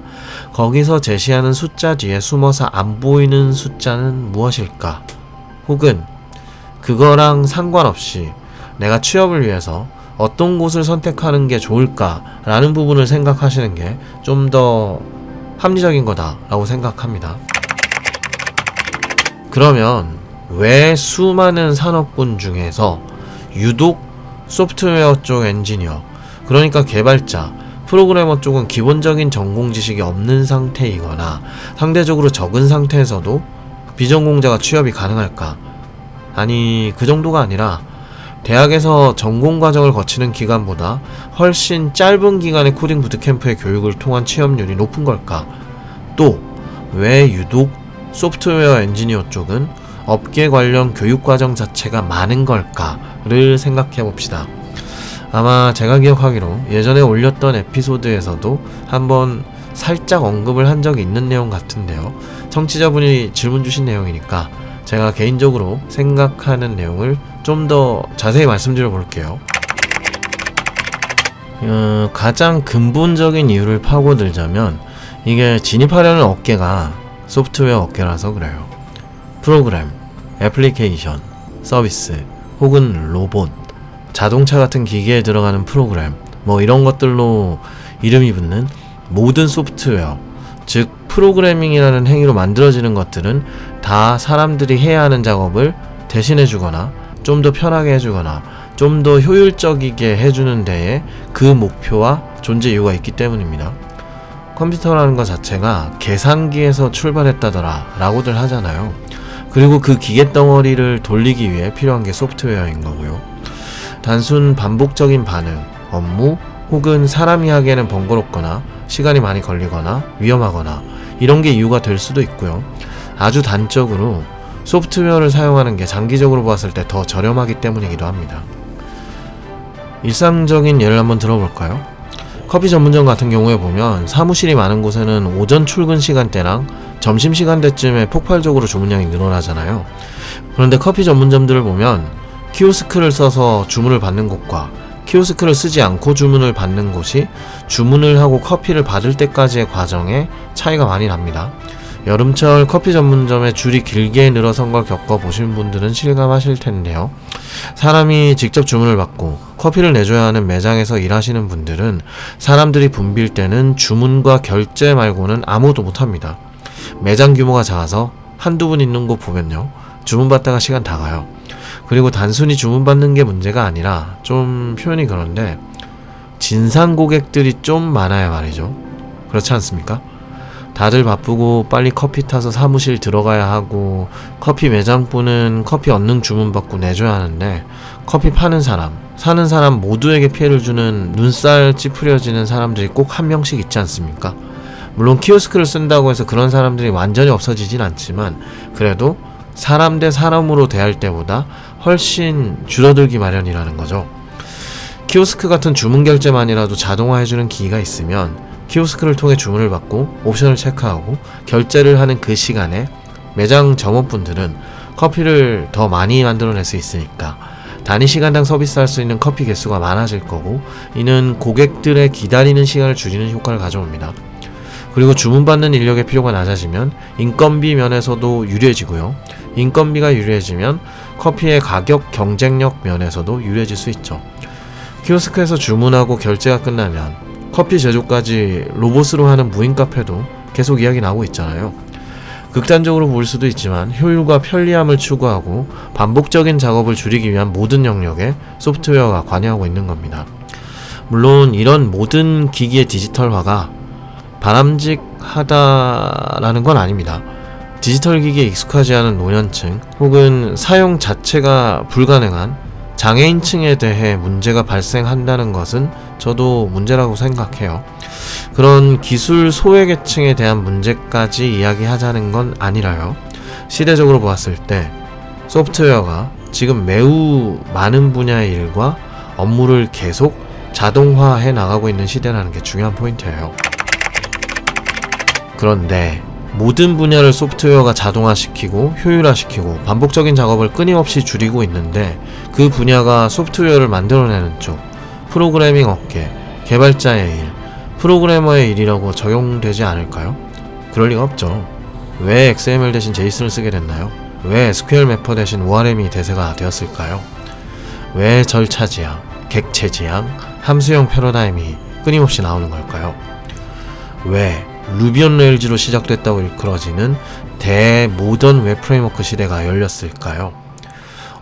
거기서 제시하는 숫자 뒤에 숨어서 안 보이는 숫자는 무엇일까? 혹은 그거랑 상관없이 내가 취업을 위해서 어떤 곳을 선택하는 게 좋을까라는 부분을 생각하시는 게 좀 더 합리적인 거다라고 생각합니다. 그러면 왜 수많은 산업군 중에서 유독 소프트웨어 쪽 엔지니어, 그러니까 개발자, 프로그래머 쪽은 기본적인 전공 지식이 없는 상태이거나 상대적으로 적은 상태에서도 비전공자가 취업이 가능할까? 아니, 그 정도가 아니라 대학에서 전공 과정을 거치는 기간보다 훨씬 짧은 기간의 코딩 부트캠프의 교육을 통한 취업률이 높은 걸까? 또 왜 유독 소프트웨어 엔지니어 쪽은 업계 관련 교육 과정 자체가 많은 걸까를 생각해 봅시다. 아마 제가 기억하기로 예전에 올렸던 에피소드에서도 한번 살짝 언급을 한 적이 있는 내용 같은데요. 청취자분이 질문 주신 내용이니까 제가 개인적으로 생각하는 내용을 좀 더 자세히 말씀드려 볼게요. 어, 가장 근본적인 이유를 파고들자면 이게 진입하려는 업계가 소프트웨어 업계라서 그래요. 프로그램, 애플리케이션, 서비스, 혹은 로봇, 자동차 같은 기계에 들어가는 프로그램, 뭐 이런 것들로 이름이 붙는 모든 소프트웨어, 즉 프로그래밍이라는 행위로 만들어지는 것들은 다 사람들이 해야 하는 작업을 대신해주거나 좀 더 편하게 해주거나 좀 더 효율적이게 해주는 데에 그 목표와 존재 이유가 있기 때문입니다. 컴퓨터라는 것 자체가 계산기에서 출발했다더라 라고들 하잖아요. 그리고 그 기계 덩어리를 돌리기 위해 필요한 게 소프트웨어인 거고요. 단순 반복적인 반응, 업무 혹은 사람이 하기에는 번거롭거나 시간이 많이 걸리거나 위험하거나 이런 게 이유가 될 수도 있고요. 아주 단적으로 소프트웨어를 사용하는 게 장기적으로 봤을 때 더 저렴하기 때문이기도 합니다. 일상적인 예를 한번 들어볼까요? 커피 전문점 같은 경우에 보면 사무실이 많은 곳에는 오전 출근 시간대랑 점심 시간대쯤에 폭발적으로 주문량이 늘어나잖아요. 그런데 커피 전문점들을 보면 키오스크를 써서 주문을 받는 곳과 키오스크를 쓰지 않고 주문을 받는 곳이 주문을 하고 커피를 받을 때까지의 과정에 차이가 많이 납니다. 여름철 커피 전문점에 줄이 길게 늘어선 걸 겪어보신 분들은 실감하실 텐데요. 사람이 직접 주문을 받고 커피를 내줘야 하는 매장에서 일하시는 분들은 사람들이 붐빌 때는 주문과 결제 말고는 아무도 못합니다. 매장 규모가 작아서 한두 분 있는 곳 보면요, 주문받다가 시간 다 가요. 그리고 단순히 주문받는 게 문제가 아니라, 좀 표현이 그런데 진상 고객들이 좀 많아야 말이죠. 그렇지 않습니까? 다들 바쁘고 빨리 커피 타서 사무실 들어가야 하고 커피 매장분은 커피 얼른 주문받고 내줘야 하는데 커피 파는 사람, 사는 사람 모두에게 피해를 주는 눈살 찌푸려지는 사람들이 꼭 한 명씩 있지 않습니까? 물론 키오스크를 쓴다고 해서 그런 사람들이 완전히 없어지진 않지만 그래도 사람 대 사람으로 대할 때보다 훨씬 줄어들기 마련이라는 거죠. 키오스크 같은 주문 결제만이라도 자동화해주는 기기가 있으면 키오스크를 통해 주문을 받고 옵션을 체크하고 결제를 하는 그 시간에 매장 점원분들은 커피를 더 많이 만들어낼 수 있으니까 단위 시간당 서비스할 수 있는 커피 개수가 많아질 거고, 이는 고객들의 기다리는 시간을 줄이는 효과를 가져옵니다. 그리고 주문받는 인력의 필요가 낮아지면 인건비 면에서도 유리해지고요. 인건비가 유리해지면 커피의 가격 경쟁력 면에서도 유리해질 수 있죠. 키오스크에서 주문하고 결제가 끝나면 커피 제조까지 로봇으로 하는 무인 카페도 계속 이야기 나오고 있잖아요. 극단적으로 보일 수도 있지만 효율과 편리함을 추구하고 반복적인 작업을 줄이기 위한 모든 영역에 소프트웨어가 관여하고 있는 겁니다. 물론 이런 모든 기기의 디지털화가 바람직하다라는 건 아닙니다. 디지털 기기에 익숙하지 않은 노년층 혹은 사용 자체가 불가능한 장애인층에 대해 문제가 발생한다는 것은 저도 문제라고 생각해요. 그런 기술 소외계층에 대한 문제까지 이야기하자는 건 아니라요. 시대적으로 보았을 때 소프트웨어가 지금 매우 많은 분야의 일과 업무를 계속 자동화해 나가고 있는 시대라는 게 중요한 포인트예요. 그런데 모든 분야를 소프트웨어가 자동화시키고 효율화시키고 반복적인 작업을 끊임없이 줄이고 있는데 그 분야가 소프트웨어를 만들어내는 쪽, 프로그래밍 업계, 개발자의 일, 프로그래머의 일이라고 적용되지 않을까요? 그럴 리가 없죠. 왜 엑스엠엘 대신 제이슨을 쓰게 됐나요? 왜 에스큐엘 매퍼 대신 오알엠이 대세가 되었을까요? 왜 절차지향, 객체지향, 함수형 패러다임이 끊임없이 나오는 걸까요? 왜 루비 온 레일즈로 시작됐다고 일컬어지는 대모던 웹 프레임워크 시대가 열렸을까요?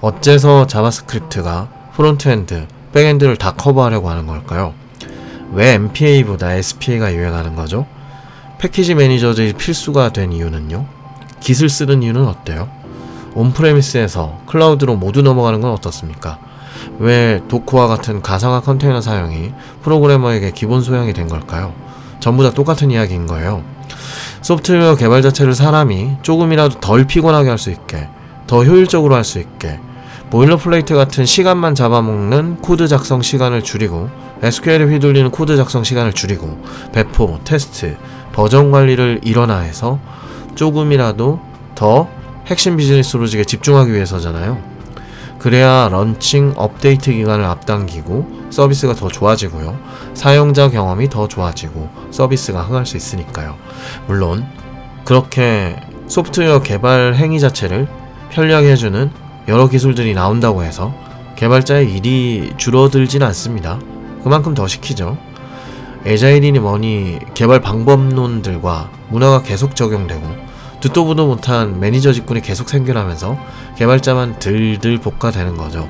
어째서 자바스크립트가 프론트엔드, 백엔드를 다 커버하려고 하는 걸까요? 왜 엠피에이보다 에스피에이가 유행하는 거죠? 패키지 매니저들이 필수가 된 이유는요? 깃을 쓰는 이유는 어때요? 온프레미스에서 클라우드로 모두 넘어가는 건 어떻습니까? 왜 도쿠와 같은 가상화 컨테이너 사용이 프로그래머에게 기본 소양이 된 걸까요? 전부 다 똑같은 이야기인 거예요. 소프트웨어 개발 자체를 사람이 조금이라도 덜 피곤하게 할 수 있게, 더 효율적으로 할 수 있게, 보일러플레이트 같은 시간만 잡아먹는 코드 작성 시간을 줄이고 에스큐엘에 휘둘리는 코드 작성 시간을 줄이고 배포, 테스트, 버전 관리를 일원화해서 조금이라도 더 핵심 비즈니스 로직에 집중하기 위해서잖아요. 그래야 런칭, 업데이트 기간을 앞당기고 서비스가 더 좋아지고요. 사용자 경험이 더 좋아지고 서비스가 흥할 수 있으니까요. 물론 그렇게 소프트웨어 개발 행위 자체를 편리하게 해주는 여러 기술들이 나온다고 해서 개발자의 일이 줄어들진 않습니다. 그만큼 더 시키죠. 에자일이니 뭐니 개발 방법론들과 문화가 계속 적용되고 듣도 보도 못한 매니저 직군이 계속 생겨나면서 개발자만 들들 볶아대는 거죠.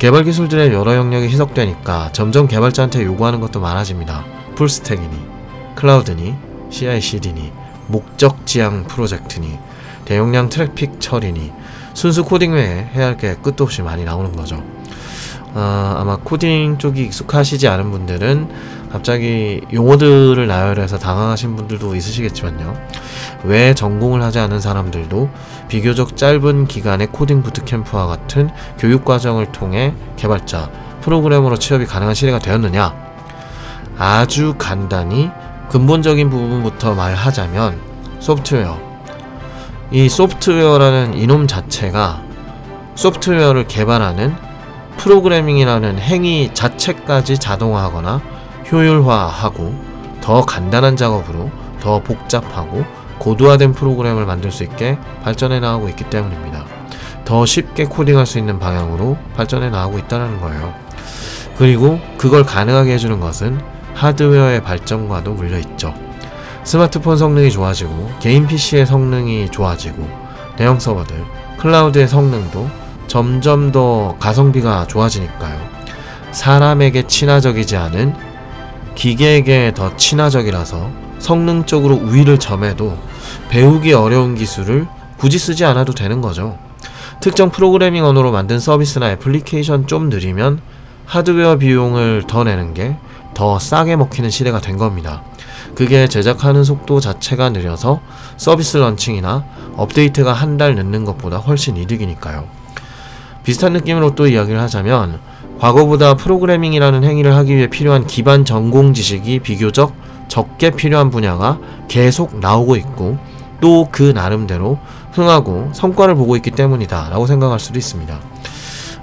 개발 기술들의 여러 영역이 희석되니까 점점 개발자한테 요구하는 것도 많아집니다. 풀스택이니, 클라우드니, 씨아이씨디니, 목적지향 프로젝트니, 대용량 트래픽 처리니, 순수 코딩 외에 해야 할 게 끝도 없이 많이 나오는 거죠. 아, 아마 코딩 쪽이 익숙하시지 않은 분들은 갑자기 용어들을 나열해서 당황하신 분들도 있으시겠지만요. 왜 전공을 하지 않은 사람들도 비교적 짧은 기간의 코딩 부트캠프와 같은 교육과정을 통해 개발자, 프로그래머로 취업이 가능한 시대가 되었느냐? 아주 간단히 근본적인 부분부터 말하자면 소프트웨어. 이 소프트웨어라는 이놈 자체가 소프트웨어를 개발하는 프로그래밍이라는 행위 자체까지 자동화하거나 효율화하고 더 간단한 작업으로 더 복잡하고 고도화된 프로그램을 만들 수 있게 발전해 나가고 있기 때문입니다. 더 쉽게 코딩할 수 있는 방향으로 발전해 나가고 있다는 거예요. 그리고 그걸 가능하게 해주는 것은 하드웨어의 발전과도 물려있죠. 스마트폰 성능이 좋아지고 개인 피씨의 성능이 좋아지고 대형 서버들, 클라우드의 성능도 점점 더 가성비가 좋아지니까요. 사람에게 친화적이지 않은 기계에게 더 친화적이라서 성능적으로 우위를 점해도 배우기 어려운 기술을 굳이 쓰지 않아도 되는 거죠. 특정 프로그래밍 언어로 만든 서비스나 애플리케이션 좀 느리면 하드웨어 비용을 더 내는 게 더 싸게 먹히는 시대가 된 겁니다. 그게 제작하는 속도 자체가 느려서 서비스 런칭이나 업데이트가 한 달 늦는 것보다 훨씬 이득이니까요. 비슷한 느낌으로 또 이야기를 하자면 과거보다 프로그래밍이라는 행위를 하기 위해 필요한 기반 전공 지식이 비교적 적게 필요한 분야가 계속 나오고 있고 또 그 나름대로 흥하고 성과를 보고 있기 때문이다 라고 생각할 수도 있습니다.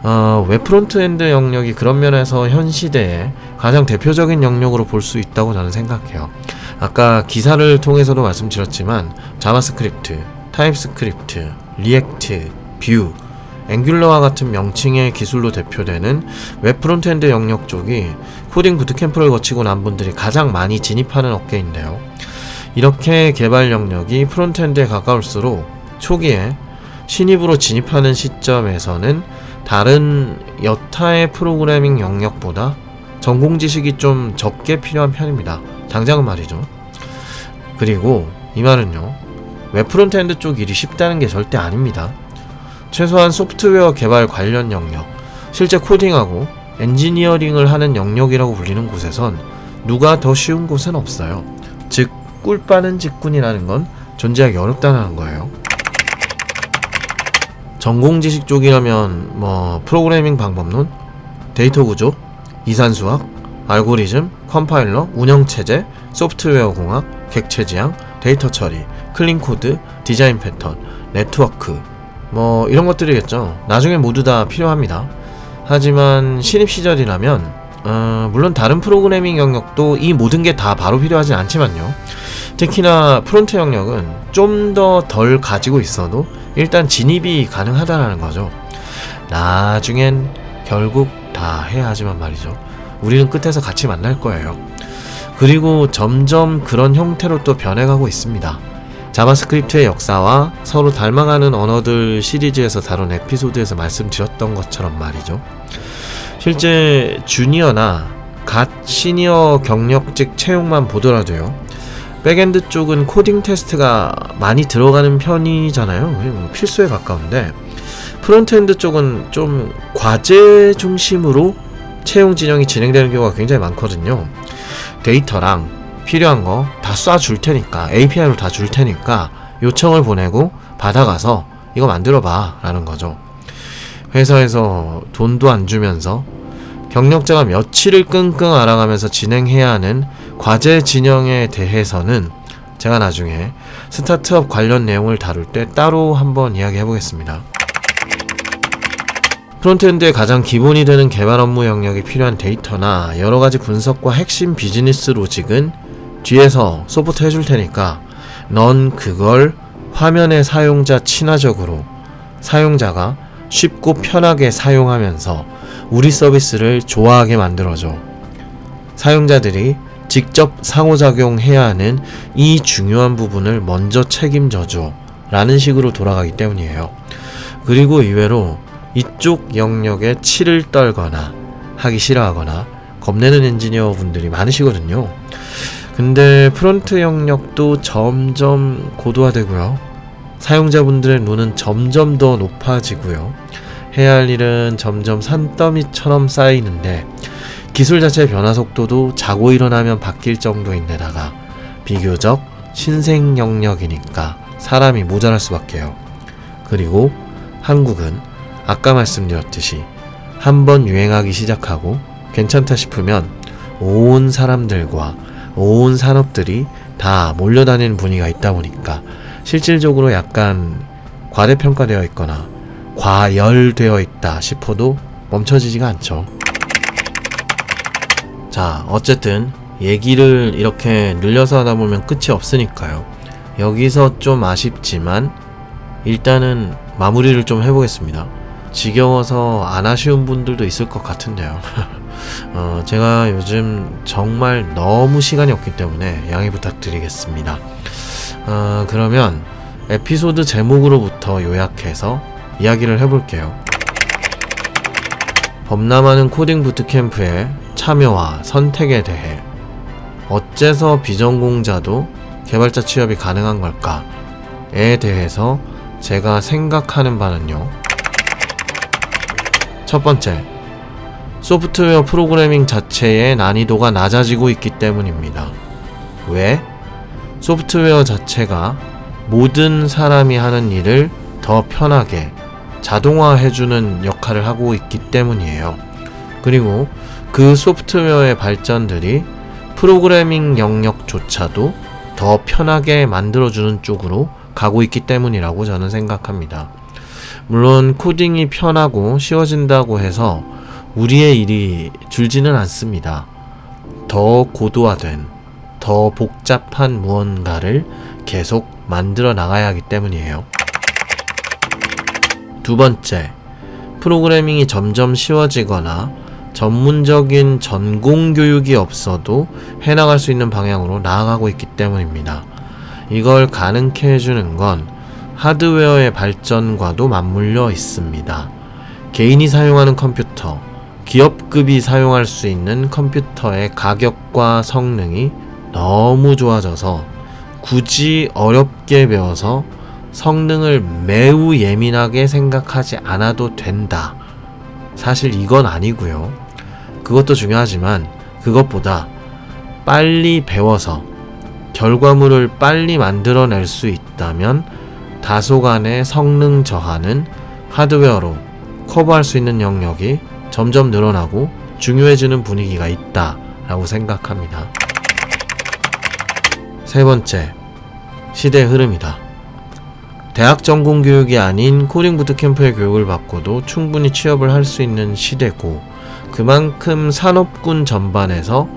어, 웹 프론트엔드 영역이 그런 면에서 현 시대에 가장 대표적인 영역으로 볼 수 있다고 저는 생각해요. 아까 기사를 통해서도 말씀드렸지만 자바스크립트, 타입스크립트, 리액트, 뷰, 앵귤러와 같은 명칭의 기술로 대표되는 웹 프론트엔드 영역 쪽이 코딩 부트캠프를 거치고 난 분들이 가장 많이 진입하는 업계인데요. 이렇게 개발 영역이 프론트엔드에 가까울수록 초기에 신입으로 진입하는 시점에서는 다른 여타의 프로그래밍 영역보다 전공 지식이 좀 적게 필요한 편입니다. 당장은 말이죠. 그리고 이 말은요, 웹 프론트엔드 쪽 일이 쉽다는 게 절대 아닙니다. 최소한 소프트웨어 개발 관련 영역, 실제 코딩하고 엔지니어링을 하는 영역이라고 불리는 곳에선 누가 더 쉬운 곳은 없어요. 즉, 꿀 빠는 직군이라는 건 존재하기 어렵다는 거예요. 전공 지식 쪽이라면 뭐 프로그래밍 방법론, 데이터 구조, 이산수학, 알고리즘, 컴파일러, 운영체제, 소프트웨어 공학, 객체지향, 데이터 처리, 클린 코드, 디자인 패턴, 네트워크, 뭐 이런 것들이겠죠. 나중에 모두 다 필요합니다. 하지만 신입 시절이라면 어, 물론 다른 프로그래밍 영역도 이 모든 게 다 바로 필요하진 않지만요, 특히나 프론트 영역은 좀 더 덜 가지고 있어도 일단 진입이 가능하다라는 거죠. 나중엔 결국 다 해야 하지만 말이죠, 우리는 끝에서 같이 만날 거예요. 그리고 점점 그런 형태로 또 변해가고 있습니다. 자바스크립트의 역사와 서로 닮아가는 언어들 시리즈에서 다룬 에피소드에서 말씀드렸던 것처럼 말이죠. 실제 주니어나 갓 시니어 경력직 채용만 보더라도요, 백엔드 쪽은 코딩 테스트가 많이 들어가는 편이잖아요. 필수에 가까운데 프론트엔드 쪽은 좀 과제 중심으로 채용 진영이 진행되는 경우가 굉장히 많거든요. 데이터랑 필요한 거 다 쏴줄 테니까, 에이피아이로 다 줄 테니까 요청을 보내고 받아가서 이거 만들어봐 라는 거죠. 회사에서 돈도 안 주면서 경력자가 며칠을 끙끙 앓아가면서 진행해야 하는 과제 진영에 대해서는 제가 나중에 스타트업 관련 내용을 다룰 때 따로 한번 이야기해 보겠습니다. 프론트엔드의 가장 기본이 되는 개발 업무 영역이 필요한 데이터나 여러가지 분석과 핵심 비즈니스 로직은 뒤에서 서포트 해줄 테니까 넌 그걸 화면의 사용자 친화적으로 사용자가 쉽고 편하게 사용하면서 우리 서비스를 좋아하게 만들어줘. 사용자들이 직접 상호작용해야 하는 이 중요한 부분을 먼저 책임져줘 라는 식으로 돌아가기 때문이에요. 그리고 이외로 이쪽 영역에 치를 떨거나 하기 싫어하거나 겁내는 엔지니어 분들이 많으시거든요. 근데 프론트 영역도 점점 고도화되고요, 사용자분들의 눈은 점점 더 높아지고요, 해야 할 일은 점점 산더미처럼 쌓이는데 기술 자체의 변화 속도도 자고 일어나면 바뀔 정도인데다가 비교적 신생 영역이니까 사람이 모자랄 수밖에요. 그리고 한국은 아까 말씀드렸듯이 한번 유행하기 시작하고 괜찮다 싶으면 온 사람들과 온 산업들이 다 몰려다니는 분위기가 있다 보니까 실질적으로 약간 과대평가되어 있거나 과열되어 있다 싶어도 멈춰지지가 않죠. 자, 어쨌든 얘기를 이렇게 늘려서 하다보면 끝이 없으니까요, 여기서 좀 아쉽지만 일단은 마무리를 좀 해보겠습니다. 지겨워서 안 하시는 분들도 있을 것 같은데요. 어, 제가 요즘 정말 너무 시간이 없기 때문에 양해 부탁드리겠습니다. 어, 그러면 에피소드 제목으로부터 요약해서 이야기를 해볼게요. 범람하는 코딩 부트캠프의 참여와 선택에 대해, 어째서 비전공자도 개발자 취업이 가능한 걸까에 대해서 제가 생각하는 바는요, 첫번째, 소프트웨어 프로그래밍 자체의 난이도가 낮아지고 있기 때문입니다. 왜? 소프트웨어 자체가 모든 사람이 하는 일을 더 편하게 자동화해주는 역할을 하고 있기 때문이에요. 그리고 그 소프트웨어의 발전들이 프로그래밍 영역조차도 더 편하게 만들어주는 쪽으로 가고 있기 때문이라고 저는 생각합니다. 물론 코딩이 편하고 쉬워진다고 해서 우리의 일이 줄지는 않습니다. 더 고도화된, 더 복잡한 무언가를 계속 만들어 나가야 하기 때문이에요. 두 번째, 프로그래밍이 점점 쉬워지거나 전문적인 전공 교육이 없어도 해나갈 수 있는 방향으로 나아가고 있기 때문입니다. 이걸 가능케 해주는 건 하드웨어의 발전과도 맞물려 있습니다. 개인이 사용하는 컴퓨터, 기업급이 사용할 수 있는 컴퓨터의 가격과 성능이 너무 좋아져서 굳이 어렵게 배워서 성능을 매우 예민하게 생각하지 않아도 된다. 사실 이건 아니고요. 그것도 중요하지만 그것보다 빨리 배워서 결과물을 빨리 만들어낼 수 있다면 다소간의 성능 저하는 하드웨어로 커버할 수 있는 영역이 점점 늘어나고 중요해지는 분위기가 있다라고 생각합니다. 세 번째, 시대의 흐름이다. 대학 전공 교육이 아닌 코딩 부트캠프의 교육을 받고도 충분히 취업을 할 수 있는 시대고, 그만큼 산업군 전반에서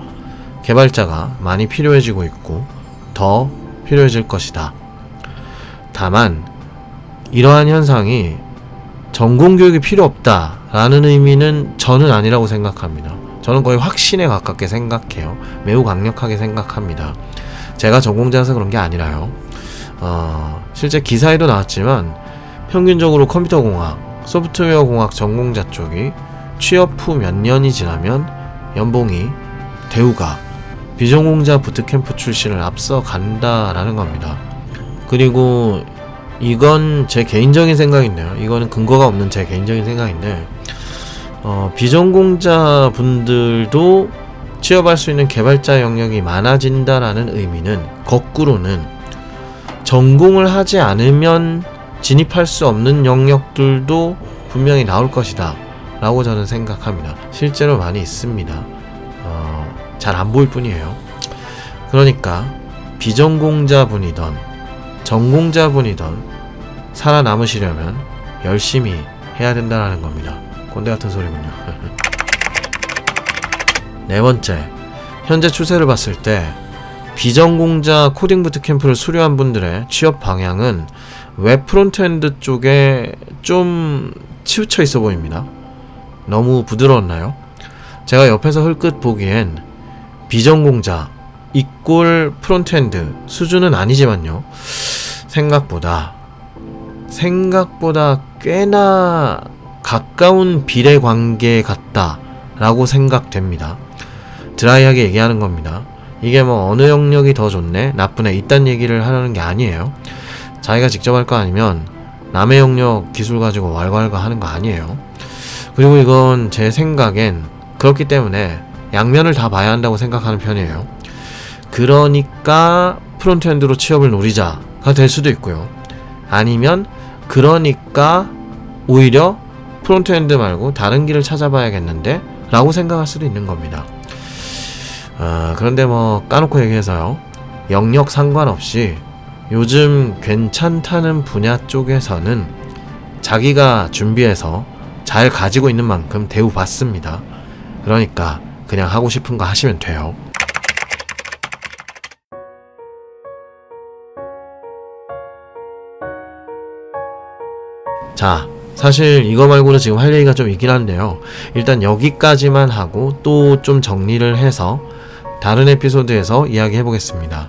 개발자가 많이 필요해지고 있고 더 필요해질 것이다. 다만 이러한 현상이 전공 교육이 필요 없다 라는 의미는 저는 아니라고 생각합니다. 저는 거의 확신에 가깝게 생각해요. 매우 강력하게 생각합니다. 제가 전공자라서 그런 게 아니라요. 어, 실제 기사에도 나왔지만 평균적으로 컴퓨터공학, 소프트웨어공학 전공자 쪽이 취업 후 몇 년이 지나면 연봉이 대우가 비전공자 부트캠프 출신을 앞서간다라는 겁니다. 그리고 이건 제 개인적인 생각인데요. 이거는 근거가 없는 제 개인적인 생각인데 어, 비전공자 분들도 취업할 수 있는 개발자 영역이 많아진다라는 의미는 거꾸로는 전공을 하지 않으면 진입할 수 없는 영역들도 분명히 나올 것이다 라고 저는 생각합니다. 실제로 많이 있습니다. 어, 잘 안 보일 뿐이에요. 그러니까 비전공자분이던 전공자분이던 살아남으시려면 열심히 해야 된다는 겁니다. 꼰대 같은 소리군요. 네 번째, 현재 추세를 봤을 때 비전공자 코딩 부트캠프를 수료한 분들의 취업 방향은 웹 프론트엔드 쪽에 좀 치우쳐 있어 보입니다. 너무 부드러웠나요? 제가 옆에서 흘끗 보기엔 비전공자 이꼴 프론트엔드 수준은 아니지만요, 생각보다 생각보다 꽤나 가까운 비례 관계 같다 라고 생각됩니다. 드라이하게 얘기하는 겁니다. 이게 뭐 어느 영역이 더 좋네 나쁘네 이딴 얘기를 하려는 게 아니에요. 자기가 직접 할 거 아니면 남의 영역 기술 가지고 왈가왈가 하는 거 아니에요. 그리고 이건 제 생각엔 그렇기 때문에 양면을 다 봐야 한다고 생각하는 편이에요. 그러니까 프론트엔드로 취업을 노리자가 될 수도 있고요. 아니면 그러니까 오히려 프론트엔드 말고 다른 길을 찾아봐야겠는데 라고 생각할 수도 있는 겁니다. 아, 그런데 뭐 까놓고 얘기해서요, 영역 상관없이 요즘 괜찮다는 분야 쪽에서는 자기가 준비해서 잘 가지고 있는 만큼 대우받습니다. 그러니까 그냥 하고 싶은 거 하시면 돼요. 자, 사실 이거 말고는 지금 할 얘기가 좀 있긴 한데요. 일단 여기까지만 하고 또 좀 정리를 해서 다른 에피소드에서 이야기해 보겠습니다.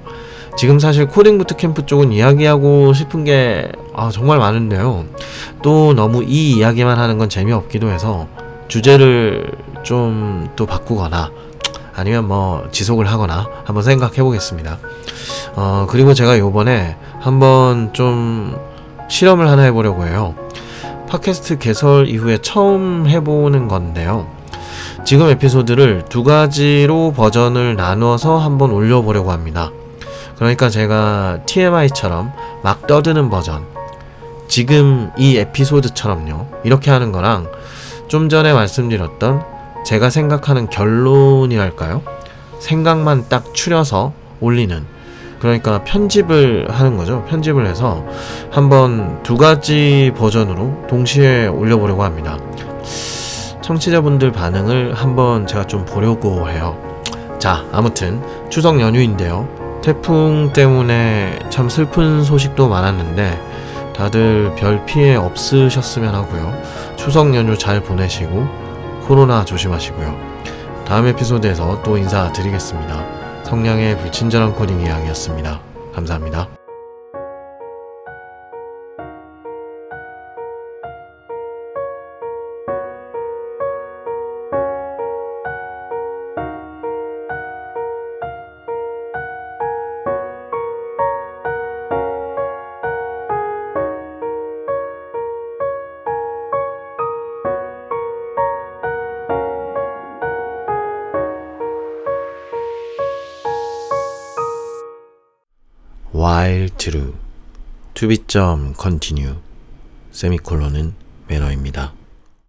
지금 사실 코딩 부트캠프 쪽은 이야기하고 싶은 게 아, 정말 많은데요. 또 너무 이 이야기만 하는 건 재미없기도 해서 주제를 좀 또 바꾸거나 아니면 뭐 지속을 하거나 한번 생각해 보겠습니다. 어, 그리고 제가 요번에 한번 좀 실험을 하나 해보려고 해요. 팟캐스트 개설 이후에 처음 해보는 건데요. 지금 에피소드를 두 가지로 버전을 나눠서 한번 올려보려고 합니다. 그러니까 제가 티엠아이처럼 막 떠드는 버전, 지금 이 에피소드처럼요, 이렇게 하는 거랑 좀 전에 말씀드렸던 제가 생각하는 결론이랄까요? 생각만 딱 추려서 올리는, 그러니까 편집을 하는 거죠. 편집을 해서 한번 두 가지 버전으로 동시에 올려보려고 합니다. 청취자분들 반응을 한번 제가 좀 보려고 해요. 자, 아무튼 추석 연휴인데요. 태풍 때문에 참 슬픈 소식도 많았는데 다들 별 피해 없으셨으면 하고요. 추석 연휴 잘 보내시고 코로나 조심하시고요. 다음 에피소드에서 또 인사드리겠습니다. 성량의 불친절한 코딩 이야기였습니다. 감사합니다. While true, to be 점 continue, 세미콜론은 매너입니다.